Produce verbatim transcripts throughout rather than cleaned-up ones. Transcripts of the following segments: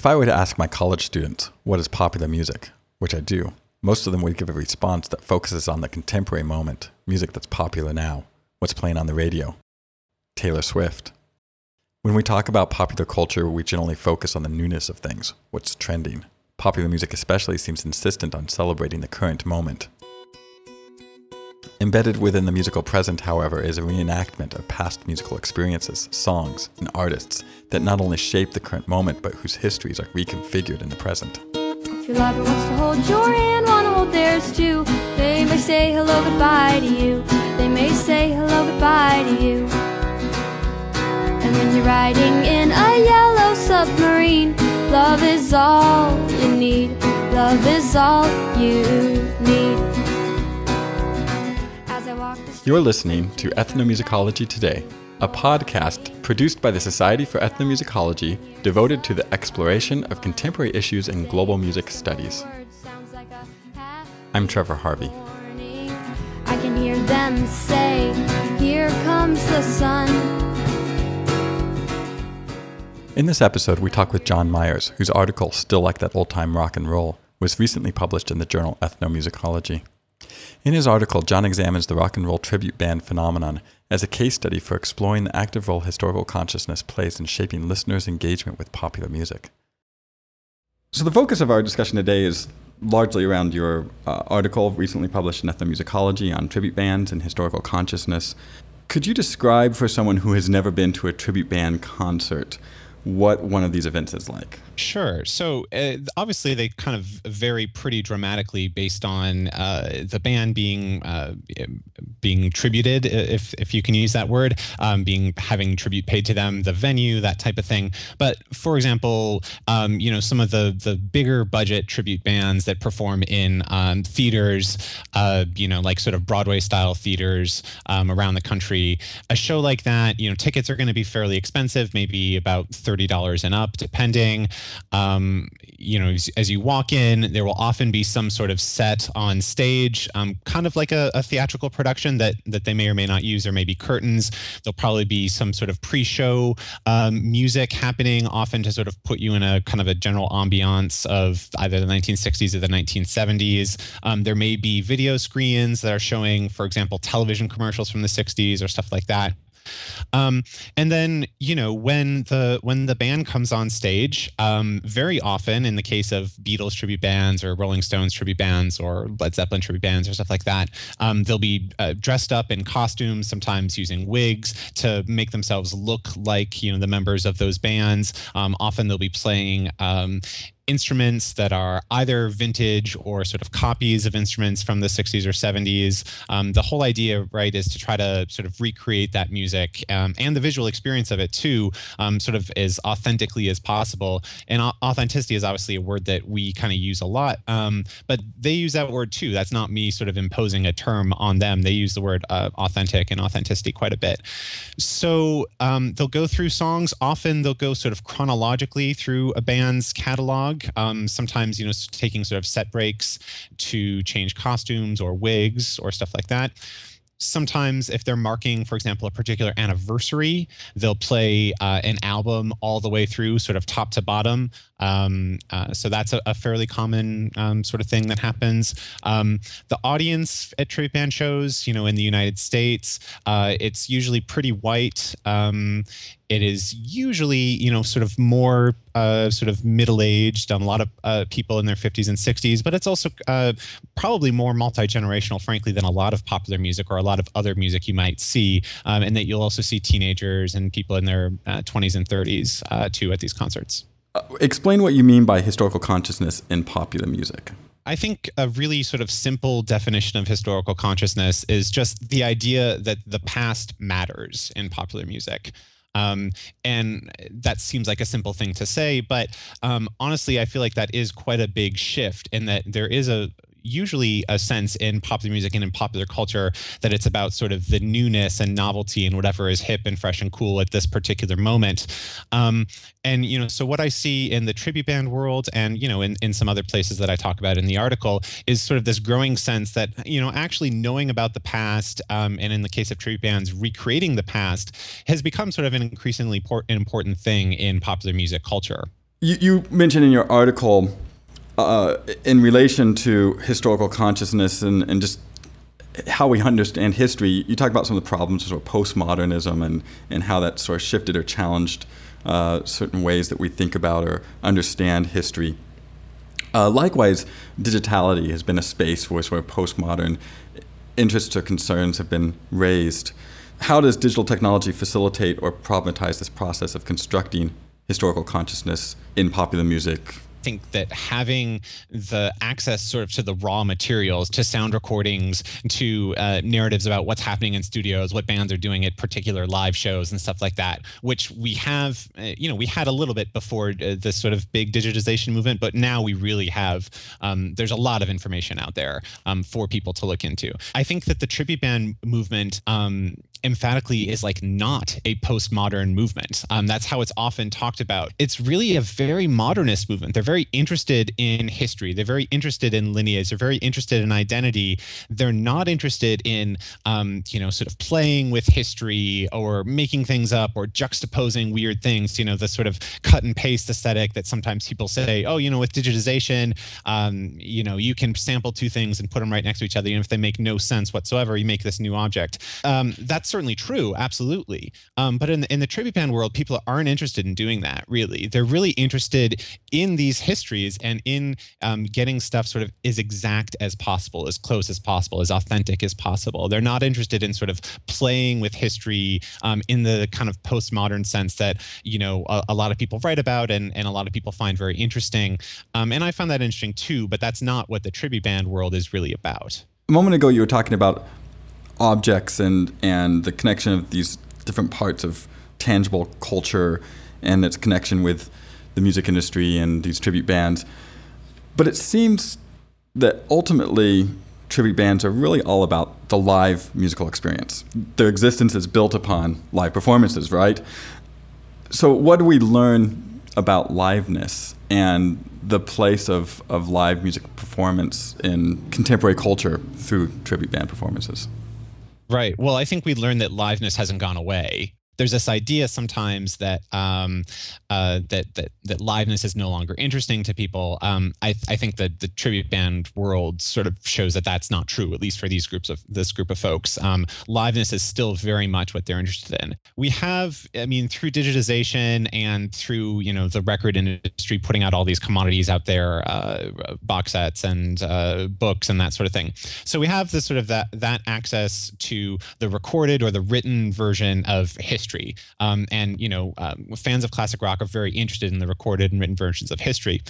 If I were to ask my college students what is popular music, which I do, most of them would give a response that focuses on the contemporary moment, music that's popular now, what's playing on the radio, Taylor Swift. When we talk about popular culture, we generally focus on the newness of things, what's trending. Popular music especially seems insistent on celebrating the current moment. Embedded within the musical present, however, is a reenactment of past musical experiences, songs, and artists that not only shape the current moment, but whose histories are reconfigured in the present. If your lover wants to hold your hand, want to hold theirs too. They may say hello, goodbye to you. They may say hello, goodbye to you. And when you're riding in a yellow submarine, love is all you need. Love is all you need. You're listening to Ethnomusicology Today, a podcast produced by the Society for Ethnomusicology devoted to the exploration of contemporary issues in global music studies. I'm Trevor Harvey. I can hear them say, "Here comes the sun." In this episode, we talk with John Meyers, whose article, Still Like That Old Time Rock and Roll, was recently published in the journal Ethnomusicology. In his article, John examines the rock and roll tribute band phenomenon as a case study for exploring the active role historical consciousness plays in shaping listeners' engagement with popular music. So the focus of our discussion today is largely around your uh, article recently published in Ethnomusicology on tribute bands and historical consciousness. Could you describe for someone who has never been to a tribute band concert what one of these events is like? Sure. So uh, obviously they kind of vary pretty dramatically based on uh, the band being uh, being tributed, if if you can use that word, um, being having tribute paid to them, the venue, that type of thing. But for example, um, you know, some of the the bigger budget tribute bands that perform in um, theaters, uh, you know, like sort of Broadway style theaters um, around the country, a show like that, you know, tickets are going to be fairly expensive, maybe about thirty dollars and up, depending. Um, you know, as, as you walk in, there will often be some sort of set on stage, um, kind of like a, a theatrical production that that they may or may not use. There may be curtains. There'll probably be some sort of pre-show um, music happening, often to sort of put you in a kind of a general ambiance of either the nineteen sixties or the nineteen seventies. Um, there may be video screens that are showing, for example, television commercials from the sixties or stuff like that. Um, and then, you know, when the when the band comes on stage, um, very often in the case of Beatles tribute bands or Rolling Stones tribute bands or Led Zeppelin tribute bands or stuff like that, um, they'll be uh, dressed up in costumes, sometimes using wigs to make themselves look like, you know, the members of those bands. Um, often they'll be playing um instruments that are either vintage or sort of copies of instruments from the sixties or seventies. Um, the whole idea, right, is to try to sort of recreate that music um, and the visual experience of it too, um, sort of as authentically as possible. And authenticity is obviously a word that we kind of use a lot, um, but they use that word too. That's not me sort of imposing a term on them. They use the word uh, authentic and authenticity quite a bit. So um, they'll go through songs. Often they'll go sort of chronologically through a band's catalog. Um, sometimes, you know, taking sort of set breaks to change costumes or wigs or stuff like that. Sometimes if they're marking, for example, a particular anniversary, they'll play uh, an album all the way through, sort of top to bottom. Um, uh, so that's a, a fairly common um, sort of thing that happens. Um, the audience at tribute band shows, you know, in the United States, uh, it's usually pretty white. Um, it is usually, you know, sort of more uh, sort of middle-aged, um, a lot of uh, people in their fifties and sixties, but it's also uh, probably more multi-generational, frankly, than a lot of popular music or a lot of other music you might see, um, and that you'll also see teenagers and people in their uh, twenties and thirties uh, too at these concerts. Uh, explain what you mean by historical consciousness in popular music. I think a really sort of simple definition of historical consciousness is just the idea that the past matters in popular music. Um, and that seems like a simple thing to say, but um, honestly, I feel like that is quite a big shift in that there is a usually a sense in popular music and in popular culture that it's about sort of the newness and novelty and whatever is hip and fresh and cool at this particular moment. Um, and, you know, so what I see in the tribute band world and, you know, in, in some other places that I talk about in the article is sort of this growing sense that, you know, actually knowing about the past um, and in the case of tribute bands, recreating the past has become sort of an increasingly important thing in popular music culture. you, you mentioned in your article uh, in relation to historical consciousness and, and just how we understand history, you talk about some of the problems of sort of postmodernism and, and how that sort of shifted or challenged uh, certain ways that we think about or understand history. Uh, likewise, digitality has been a space where sort of postmodern interests or concerns have been raised. How does digital technology facilitate or problematize this process of constructing historical consciousness in popular music? I think that having the access sort of to the raw materials, to sound recordings, to uh, narratives about what's happening in studios, what bands are doing at particular live shows and stuff like that, which we have, uh, you know, we had a little bit before uh, this sort of big digitization movement, but now we really have, um, there's a lot of information out there um, for people to look into. I think that the tribute band movement um, emphatically is like not a postmodern movement. Um, that's how it's often talked about. It's really a very modernist movement. They're very interested in history. They're very interested in lineage. They're very interested in identity. They're not interested in, um, you know, sort of playing with history or making things up or juxtaposing weird things, you know, the sort of cut and paste aesthetic that sometimes people say, oh, you know, with digitization, um, you know, you can sample two things and put them right next to each other. And if they make no sense whatsoever, you make this new object. Um, that's certainly true, absolutely. Um, but in the, in the tribute band world, people aren't interested in doing that, really. They're really interested in these histories and in um, getting stuff sort of as exact as possible, as close as possible, as authentic as possible. They're not interested in sort of playing with history um, in the kind of postmodern sense that, you know, a, a lot of people write about and, and a lot of people find very interesting. Um, and I found that interesting too, but that's not what the tribute band world is really about. A moment ago, you were talking about objects and and the connection of these different parts of tangible culture and its connection with the music industry and these tribute bands. But it seems that ultimately tribute bands are really all about the live musical experience. Their existence is built upon live performances, right? So what do we learn about liveness and the place of, of live music performance in contemporary culture through tribute band performances? Right. Well, I think we learned that liveness hasn't gone away. There's this idea sometimes that um, uh, that that that liveness is no longer interesting to people. Um, I, I think that the tribute band world sort of shows that that's not true, at least for these groups of this group of folks. Um, liveness is still very much what they're interested in. We have, I mean, through digitization and through you know the record industry putting out all these commodities out there, uh, box sets and uh, books and that sort of thing. So we have this sort of that that access to the recorded or the written version of history. Um, and, you know, um, fans of classic rock are very interested in the recorded and written versions of history.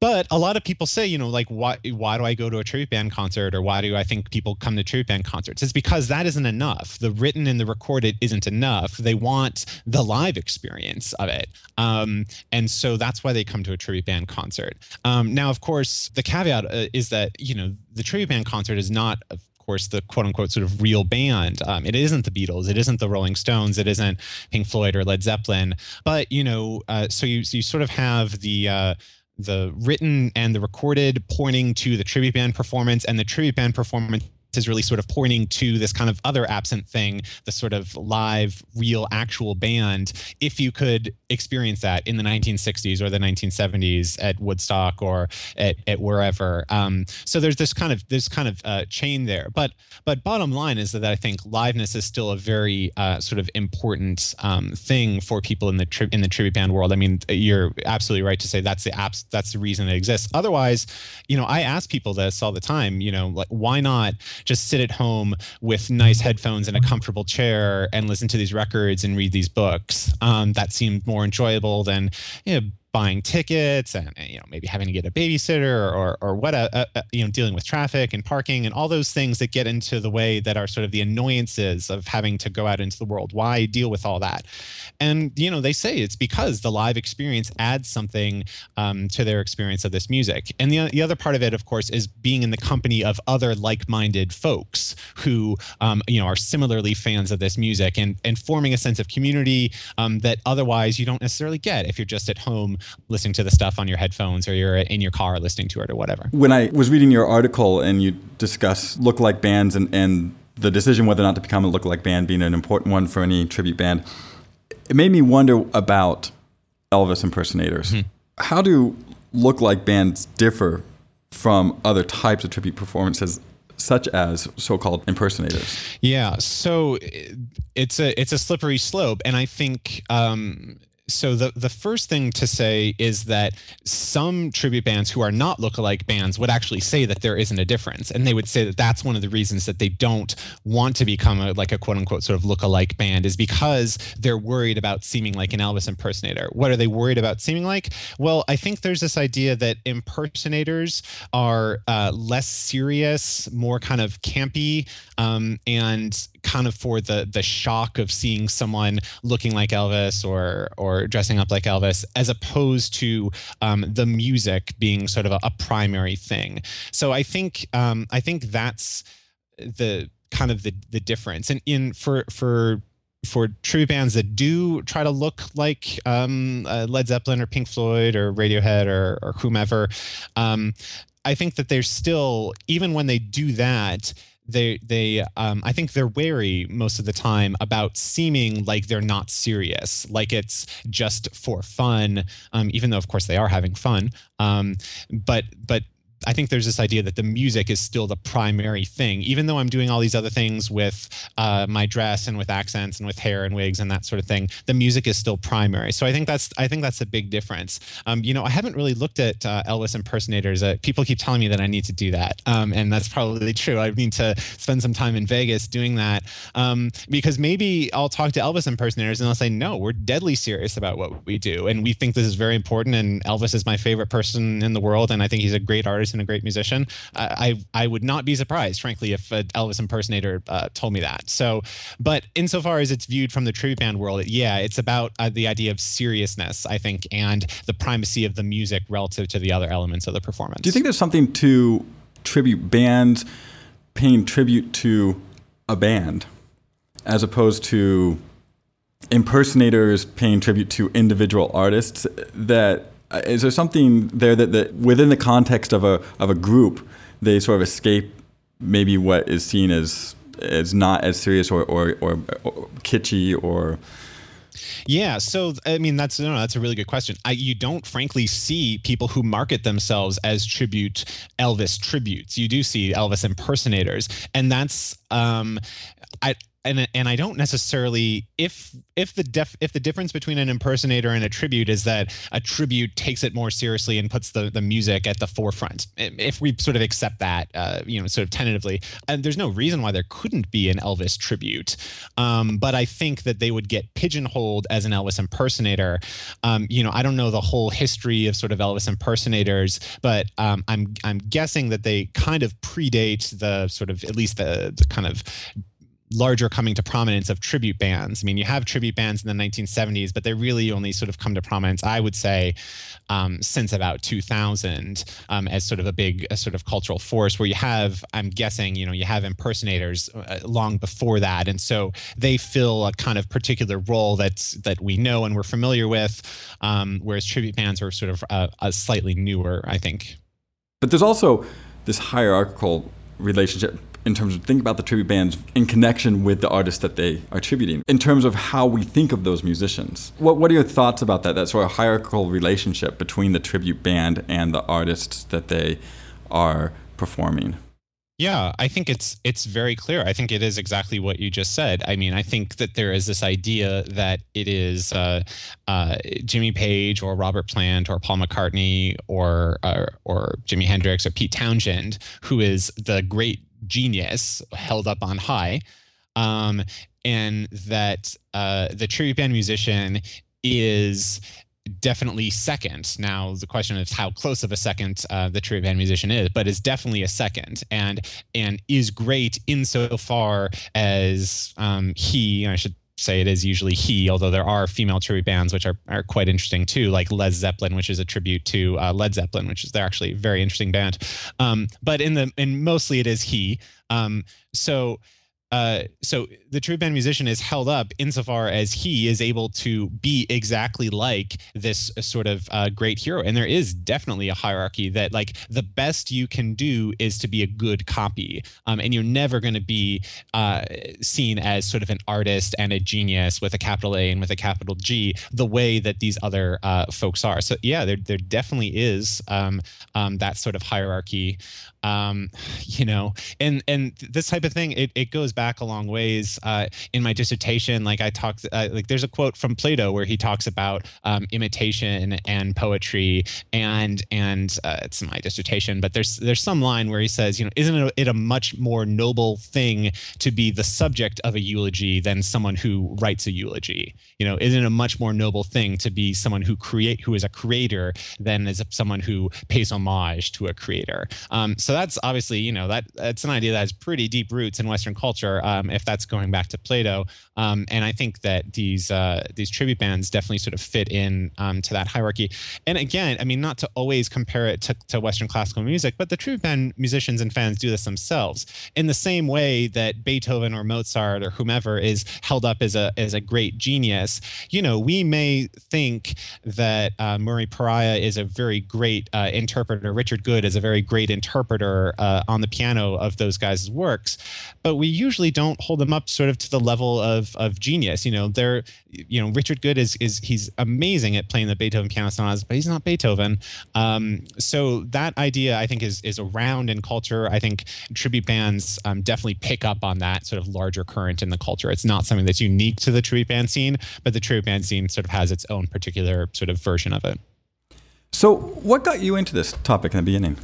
But a lot of people say, you know, like, why why do I go to a tribute band concert, or why do I think people come to tribute band concerts? It's because that isn't enough. The written and the recorded isn't enough. They want the live experience of it. Um, and so that's why they come to a tribute band concert. Um, now, of course, the caveat uh, is that, you know, the tribute band concert is not a course, the quote-unquote sort of real band. Um, it isn't the Beatles. It isn't the Rolling Stones. It isn't Pink Floyd or Led Zeppelin. But, you know, uh, so, you, so you sort of have the uh, the written and the recorded pointing to the tribute band performance, and the tribute band performance is really sort of pointing to this kind of other absent thing, the sort of live, real, actual band, if you could experience that in the nineteen sixties or the nineteen seventies at Woodstock or at, at wherever. Um, so there's this kind of this kind of uh, chain there. But but bottom line is that I think liveness is still a very uh, sort of important um, thing for people in the tri- in the tribute band world. I mean, you're absolutely right to say that's the abs- that's the reason it exists. Otherwise, you know, I ask people this all the time. You know, like, why not just sit at home with nice headphones and a comfortable chair and listen to these records and read these books? Um, that seemed more enjoyable than, you know, buying tickets and, you know, maybe having to get a babysitter or or what, a, a, you know, dealing with traffic and parking and all those things that get into the way that are sort of the annoyances of having to go out into the world. Why deal with all that? And, you know, they say it's because the live experience adds something um, to their experience of this music. And the, the other part of it, of course, is being in the company of other like-minded folks who, um, you know, are similarly fans of this music and, and forming a sense of community um, that otherwise you don't necessarily get if you're just at home listening to the stuff on your headphones, or you're in your car listening to it, or whatever. When I was reading your article and you discuss look-alike bands and, and the decision whether or not to become a look-alike band being an important one for any tribute band, it made me wonder about Elvis impersonators. Mm-hmm. how do look-like bands differ from other types of tribute performances, such as so-called impersonators? Yeah, so it's a it's a slippery slope, and I think um, so. The the first thing to say is that some tribute bands who are not look-alike bands would actually say that there isn't a difference, and they would say that that's one of the reasons that they don't want to become a, like a quote-unquote sort of look-alike band, is because they're worried about seeming like an Elvis impersonator. What are they worried about seeming like? Well, I think there's this idea that impersonators are uh, less serious, more kind of campy, um, and kind of for the the shock of seeing someone looking like Elvis or or dressing up like Elvis, as opposed to um, the music being sort of a, a primary thing. So I think um, I think that's the kind of the the difference. And in for for. for tribute bands that do try to look like um, uh, Led Zeppelin or Pink Floyd or Radiohead or, or whomever, um, I think that they're still, even when they do that, they they um, I think they're wary most of the time about seeming like they're not serious, like it's just for fun, um, even though, of course, they are having fun. Um, but but. I think there's this idea that the music is still the primary thing, even though I'm doing all these other things with uh, my dress and with accents and with hair and wigs and that sort of thing. The music is still primary. So I think that's I think that's a big difference. Um, you know, I haven't really looked at uh, Elvis impersonators. Uh, people keep telling me that I need to do that, um, and that's probably true. I need to spend some time in Vegas doing that, um, because maybe I'll talk to Elvis impersonators and I'll say, no, we're deadly serious about what we do, and we think this is very important. And Elvis is my favorite person in the world, and I think he's a great artist and a great musician. I, I I would not be surprised, frankly, if an Elvis impersonator uh, told me that. So, but insofar as it's viewed from the tribute band world, it, yeah, it's about uh, the idea of seriousness, I think, and the primacy of the music relative to the other elements of the performance. Do you think there's something to tribute bands paying tribute to a band as opposed to impersonators paying tribute to individual artists? That Is there something there that, that within the context of a of a group, they sort of escape maybe what is seen as as not as serious or or, or, or kitschy or... Yeah, so I mean that's no, that's a really good question. I, you don't frankly see people who market themselves as tribute Elvis tributes. You do see Elvis impersonators, and that's um, I. And and I don't necessarily if if the def, if the difference between an impersonator and a tribute is that a tribute takes it more seriously and puts the, the music at the forefront. If we sort of accept that, uh, you know, sort of tentatively, and there's no reason why there couldn't be an Elvis tribute. Um, but I think that they would get pigeonholed as an Elvis impersonator. Um, you know, I don't know the whole history of sort of Elvis impersonators, but um, I'm I'm guessing that they kind of predate the sort of at least the, the kind of larger coming to prominence of tribute bands. I mean, you have tribute bands in the nineteen seventies, but they really only sort of come to prominence, I would say, um, since about two thousand um, as sort of a big a sort of cultural force where you have, I'm guessing, you know, you have impersonators uh, long before that. And so they fill a kind of particular role that's that we know and we're familiar with, um, whereas tribute bands are sort of a, a slightly newer, I think. But there's also this hierarchical relationship in terms of think about the tribute bands in connection with the artists that they are tributing, in terms of how we think of those musicians. What what are your thoughts about that, that sort of hierarchical relationship between the tribute band and the artists that they are performing? Yeah, I think it's it's very clear. I think it is exactly what you just said. I mean, I think that there is this idea that it is uh, uh, Jimmy Page or Robert Plant or Paul McCartney or, or, or Jimi Hendrix or Pete Townshend, who is the great genius held up on high, um, and that uh, the tribute band musician is definitely second. Now, the question is how close of a second uh, the tribute band musician is, but it's definitely a second, and and is great insofar as um, he, and I should say it is usually he, although there are female tribute bands, which are, are quite interesting too, like Les Zeppelin, which is a tribute to uh, Led Zeppelin, which is they're actually a very interesting band. Um, but in the, and mostly it is he. Um, so, Uh, so the true band musician is held up insofar as he is able to be exactly like this sort of uh, great hero. And there is definitely a hierarchy that, like, the best you can do is to be a good copy. Um, and you're never going to be uh, seen as sort of an artist and a genius with a capital A and with a capital G the way that these other uh, folks are. So, yeah, there there definitely is um, um, that sort of hierarchy. Um, you know, and, and this type of thing, it, it goes back a long ways. Uh, in my dissertation, like I talked, uh, like there's a quote from Plato where he talks about, um, imitation and poetry and, and, uh, it's my dissertation, but there's, there's some line where he says, you know, isn't it a much more noble thing to be the subject of a eulogy than someone who writes a eulogy? You know, isn't it a much more noble thing to be someone who create, who is a creator than is someone who pays homage to a creator? Um, so that's obviously, you know, that that's an idea that has pretty deep roots in Western culture, um, if that's going back to Plato. Um, and I think that these uh, these tribute bands definitely sort of fit in um, to that hierarchy. And again, I mean, not to always compare it to, to Western classical music, but the tribute band musicians and fans do this themselves in the same way that Beethoven or Mozart or whomever is held up as a as a great genius. You know, we may think that uh, Murray Pariah is a very great uh, interpreter, Richard Good is a very great interpreter Uh, on the piano of those guys' works, but we usually don't hold them up sort of to the level of of genius. You know, they're, you know, Richard Good is is he's amazing at playing the Beethoven piano sonatas, but he's not Beethoven. Um, so that idea, I think, is is around in culture. I think tribute bands um, definitely pick up on that sort of larger current in the culture. It's not something that's unique to the tribute band scene, but the tribute band scene sort of has its own particular sort of version of it. So, what got you into this topic in the beginning?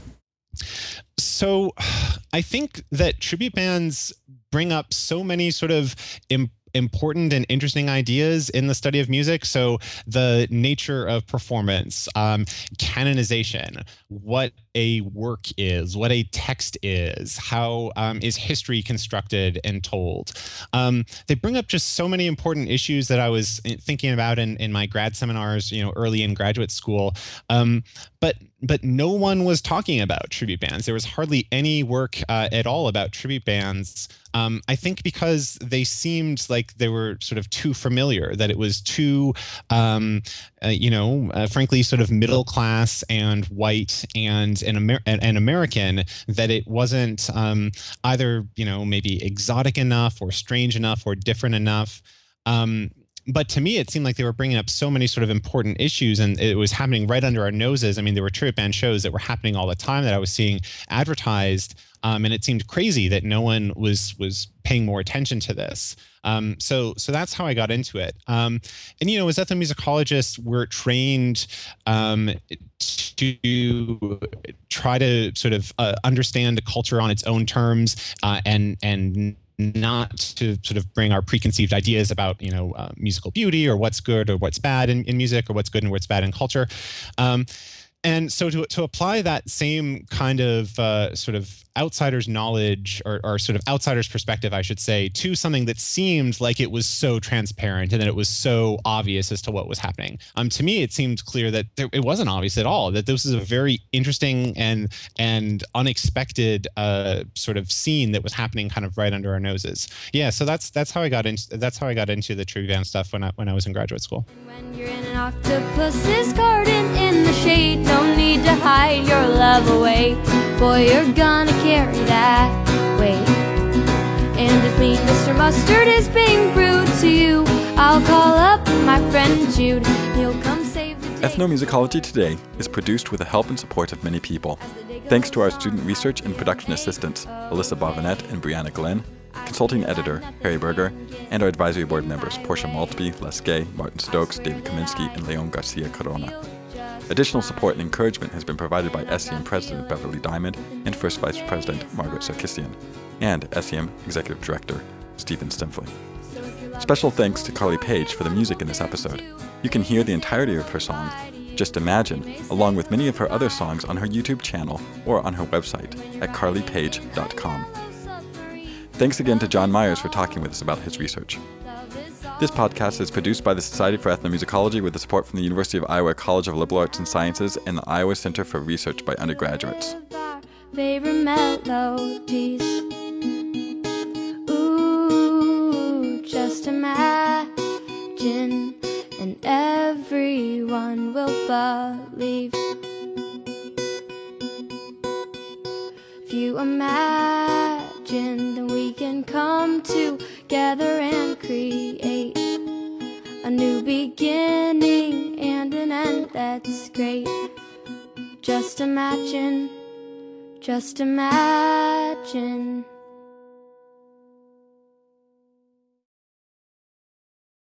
So I think that tribute bands bring up so many sort of imp- important and interesting ideas in the study of music. So the nature of performance, um, canonization, what a work is, what a text is, how um, is history constructed and told. Um, they bring up just so many important issues that I was thinking about in, in my grad seminars, you know, early in graduate school. Um, but but no one was talking about tribute bands. There was hardly any work uh, at all about tribute bands. Um, I think because they seemed like they were sort of too familiar, that it was too, um, uh, you know, uh, frankly, sort of middle class and white and an, Amer- an American, that it wasn't um, either, you know, maybe exotic enough or strange enough or different enough. Um, But to me, it seemed like they were bringing up so many sort of important issues, and it was happening right under our noses. I mean, there were tribute band shows that were happening all the time that I was seeing advertised, um, and it seemed crazy that no one was was paying more attention to this. Um, so, so that's how I got into it. Um, and you know, as ethnomusicologists, we're trained um, to try to sort of uh, understand the culture on its own terms, uh, and and. not to sort of bring our preconceived ideas about, you know, uh, musical beauty or what's good or what's bad in, in music or what's good and what's bad in culture. Um, and so to to apply that same kind of uh, sort of outsider's knowledge or, or sort of outsider's perspective, I should say, to something that seemed like it was so transparent and that it was so obvious as to what was happening. Um, to me, it seemed clear that there, it wasn't obvious at all, that this is a very interesting and and unexpected uh, sort of scene that was happening kind of right under our noses. Yeah, so that's that's how I got into that's how I got into the tribute band stuff when I when I was in graduate school. When you're in an octopus's garden in the shade, don't need to hide your love away, boy, you're gonna carry that weight. And if me, Mister Mustard, is being rude to you, I'll call up my friend Jude. He'll come save the day. Ethnomusicology Today is produced with the help and support of many people. Thanks to our student research and production assistants, Alyssa Bavinette and Brianna Glenn, consulting editor, Harry Berger, and our advisory board members, Portia Maltby, Les Gay, Martin Stokes, David Kaminsky, and Leon Garcia-Corona. Additional support and encouragement has been provided by S E M President Beverly Diamond and First Vice President Margaret Sarkissian, and S E M Executive Director Stephen Stempfle. Special thanks to Carly Page for the music in this episode. You can hear the entirety of her song, Just Imagine, along with many of her other songs on her YouTube channel or on her website at carly page dot com. Thanks again to John Myers for talking with us about his research. This podcast is produced by the Society for Ethnomusicology with the support from the University of Iowa College of Liberal Arts and Sciences and the Iowa Center for Research by Undergraduates. Favorite melodies. Ooh. everyone will believe. If you imagine, then we can come together and create a new beginning and an end that's great. Just imagine, just imagine.